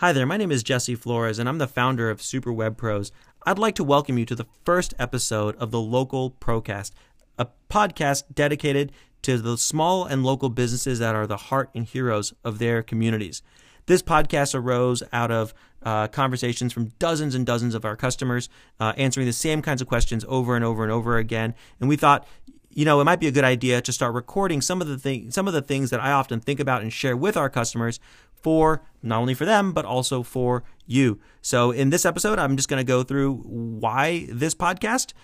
Hi there, my name is Jesse Flores and I'm the founder of SuperWebPros. I'd like to welcome you to the first episode of the Local PROcast, a podcast dedicated to the small and local businesses that are the heart and heroes of their communities. This podcast arose out of conversations from dozens and dozens of our customers, answering the same kinds of questions over and over and over again, and we thought, you know, it might be a good idea to start recording some of the things that I often think about and share with our customers, for not only for them but also for you. So in this episode, I'm just going to go through why this podcast,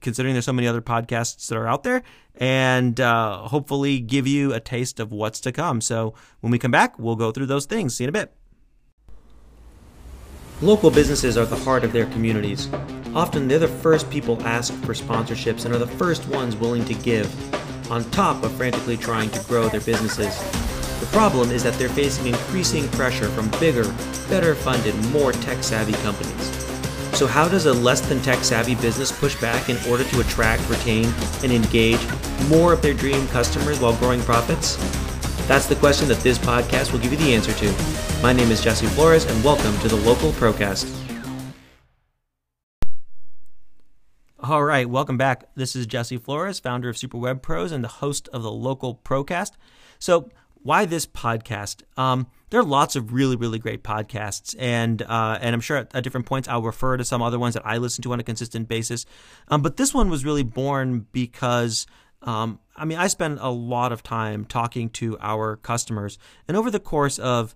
considering there's so many other podcasts that are out there, and hopefully give you a taste of what's to come. So when we come back, we'll go through those things. See you in a bit. Local businesses are the heart of their communities. Often they're the first people asked for sponsorships and are the first ones willing to give, on top of frantically trying to grow their businesses. The problem is that they're facing increasing pressure from bigger, better funded, more tech-savvy companies. So how does a less than tech-savvy business push back in order to attract, retain, and engage more of their dream customers while growing profits? That's the question that this podcast will give you the answer to. My name is Jesse Flores and welcome to the Local PROcast. All right, welcome back. This is Jesse Flores, founder of SuperWebPros and the host of the Local PROcast. So why this podcast? There are lots of really, really great podcasts, and I'm sure at different points I'll refer to some other ones that I listen to on a consistent basis. But this one was really born because I spend a lot of time talking to our customers, and over the course of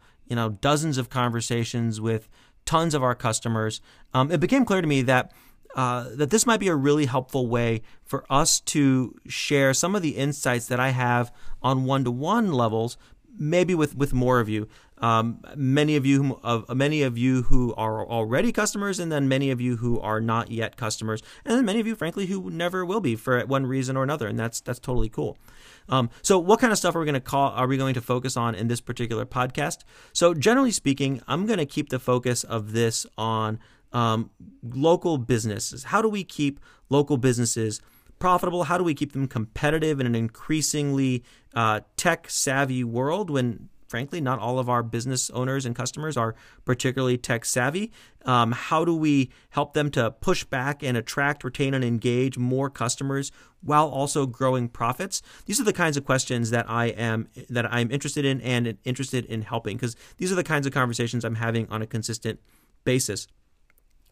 dozens of conversations with tons of our customers, it became clear to me that this might be a really helpful way for us to share some of the insights that I have on one-to-one levels, maybe with more of you, many of you who are already customers, and then many of you who are not yet customers, and then many of you, frankly, who never will be for one reason or another, and that's totally cool. So what kind of stuff are we going to focus on in this particular podcast? So generally speaking, I'm going to keep the focus of this on local businesses. How do we keep local businesses profitable? How do we keep them competitive in an increasingly tech-savvy world when, frankly, not all of our business owners and customers are particularly tech-savvy? How do we help them to push back and attract, retain, and engage more customers while also growing profits? These are the kinds of questions that I'm interested in and interested in helping, because these are the kinds of conversations I'm having on a consistent basis.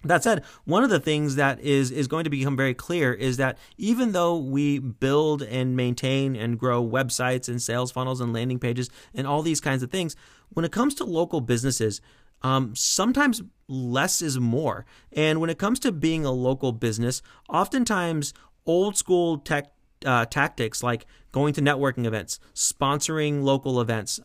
That said, one of the things that is going to become very clear is that even though we build and maintain and grow websites and sales funnels and landing pages and all these kinds of things, when it comes to local businesses, sometimes less is more. And when it comes to being a local business, oftentimes old school tactics like going to networking events, sponsoring local events,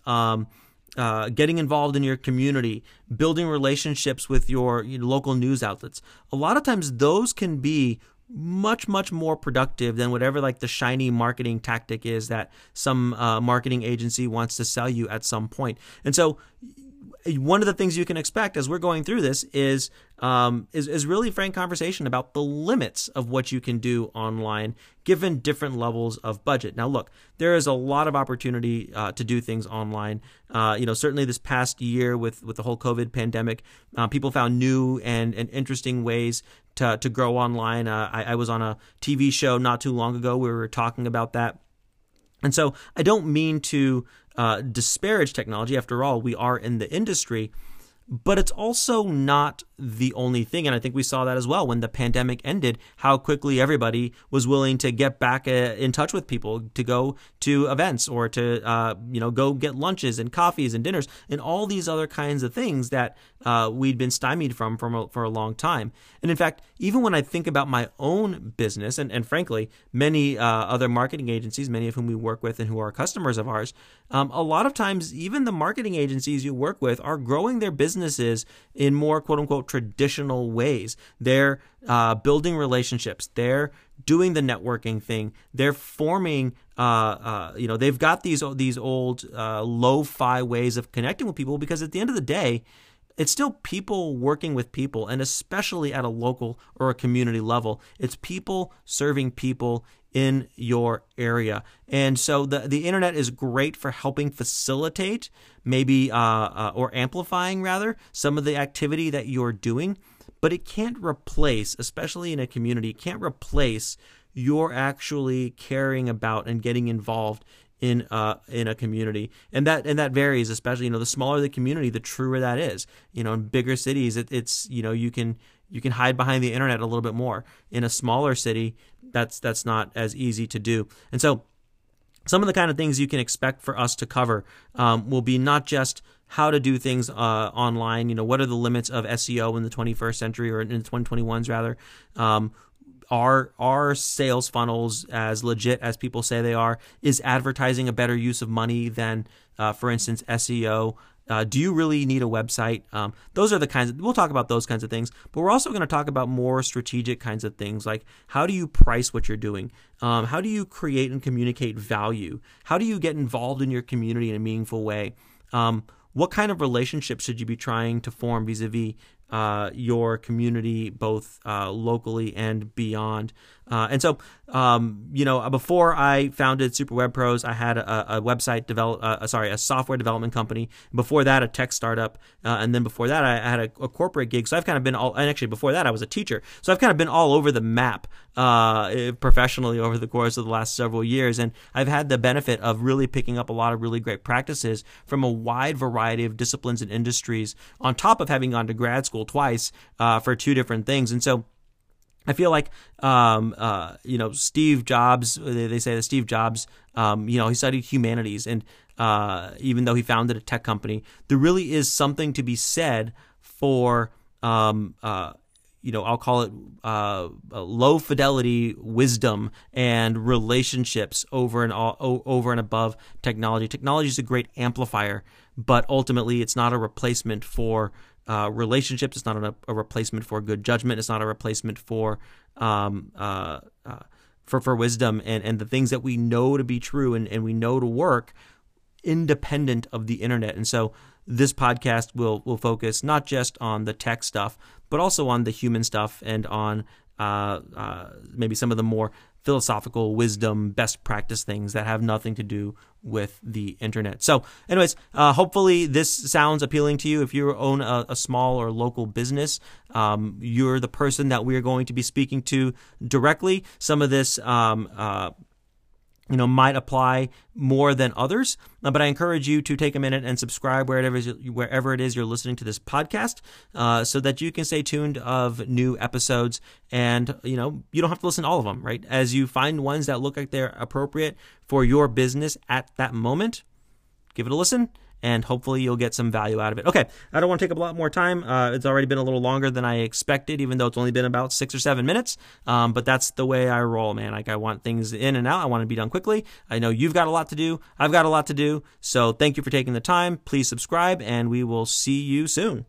getting involved in your community, building relationships with your local news outlets. A lot of times those can be much, much more productive than whatever the shiny marketing tactic is that some marketing agency wants to sell you at some point. And so one of the things you can expect as we're going through this is really frank conversation about the limits of what you can do online given different levels of budget. Now, look, there is a lot of opportunity to do things online. Certainly this past year with the whole COVID pandemic, people found new and interesting ways to grow online. I was on a TV show not too long ago where we were talking about that. And so I don't mean to disparage technology. After all, we are in the industry, but it's also not the only thing. And I think we saw that as well when the pandemic ended, how quickly everybody was willing to get back in touch with people, to go to events or to go get lunches and coffees and dinners and all these other kinds of things that we'd been stymied for a long time. And in fact, even when I think about my own business and frankly, many other marketing agencies, many of whom we work with and who are customers of ours, a lot of times even the marketing agencies you work with are growing their businesses in more quote-unquote traditional ways. They're building relationships. They're doing the networking thing. They're forming, they've got these old lo-fi ways of connecting with people, because at the end of the day, It's still people working with people, and especially at a local or a community level, it's people serving people in your area. And so the internet is great for helping facilitate, maybe or amplifying rather, some of the activity that you're doing, but it can't replace, especially in a community, it can't replace your actually caring about and getting involved in a community. And that varies, especially, the smaller the community, the truer that is. In bigger cities, it's you can hide behind the internet a little bit more. In a smaller city, that's not as easy to do. And so some of the kind of things you can expect for us to cover will be not just how to do things online, what are the limits of SEO in the 21st century, or in the 2021s rather, Are sales funnels as legit as people say they are? Is advertising a better use of money than, for instance, SEO? Do you really need a website? Those are the kinds we'll talk about, those kinds of things, but we're also going to talk about more strategic kinds of things, like how do you price what you're doing? How do you create and communicate value? How do you get involved in your community in a meaningful way? What kind of relationships should you be trying to form vis-a-vis your community, both locally and beyond? And so, before I founded SuperWebPros, I had a software development company. Before that, a tech startup, and then before that, I had a corporate gig. So I've kind of been all, and actually before that, I was a teacher. So I've kind of been all over the map professionally over the course of the last several years, and I've had the benefit of really picking up a lot of really great practices from a wide variety of disciplines and industries, on top of having gone to grad school twice for two different things. And so I feel like, Steve Jobs, they say that Steve Jobs, he studied humanities, and even though he founded a tech company, there really is something to be said for, I'll call it low fidelity wisdom and relationships over and above technology. Technology is a great amplifier, but ultimately it's not a replacement for relationships. It's not a replacement for good judgment. It's not a replacement for wisdom and the things that we know to be true and we know to work, independent of the internet. And so this podcast will focus not just on the tech stuff, but also on the human stuff, and on maybe some of the more philosophical wisdom, best practice things that have nothing to do with the internet. So anyways, hopefully this sounds appealing to you. If you own a small or local business, you're the person that we're going to be speaking to directly. Some of this might apply more than others, but I encourage you to take a minute and subscribe wherever it is you're listening to this podcast, so that you can stay tuned of new episodes. And you don't have to listen to all of them, right? As you find ones that look like they're appropriate for your business at that moment, give it a listen, and hopefully you'll get some value out of it. Okay, I don't want to take up a lot more time. It's already been a little longer than I expected, even though it's only been about 6 or 7 minutes. But that's the way I roll, man. Like, I want things in and out. I want to be done quickly. I know you've got a lot to do. I've got a lot to do. So thank you for taking the time. Please subscribe, and we will see you soon.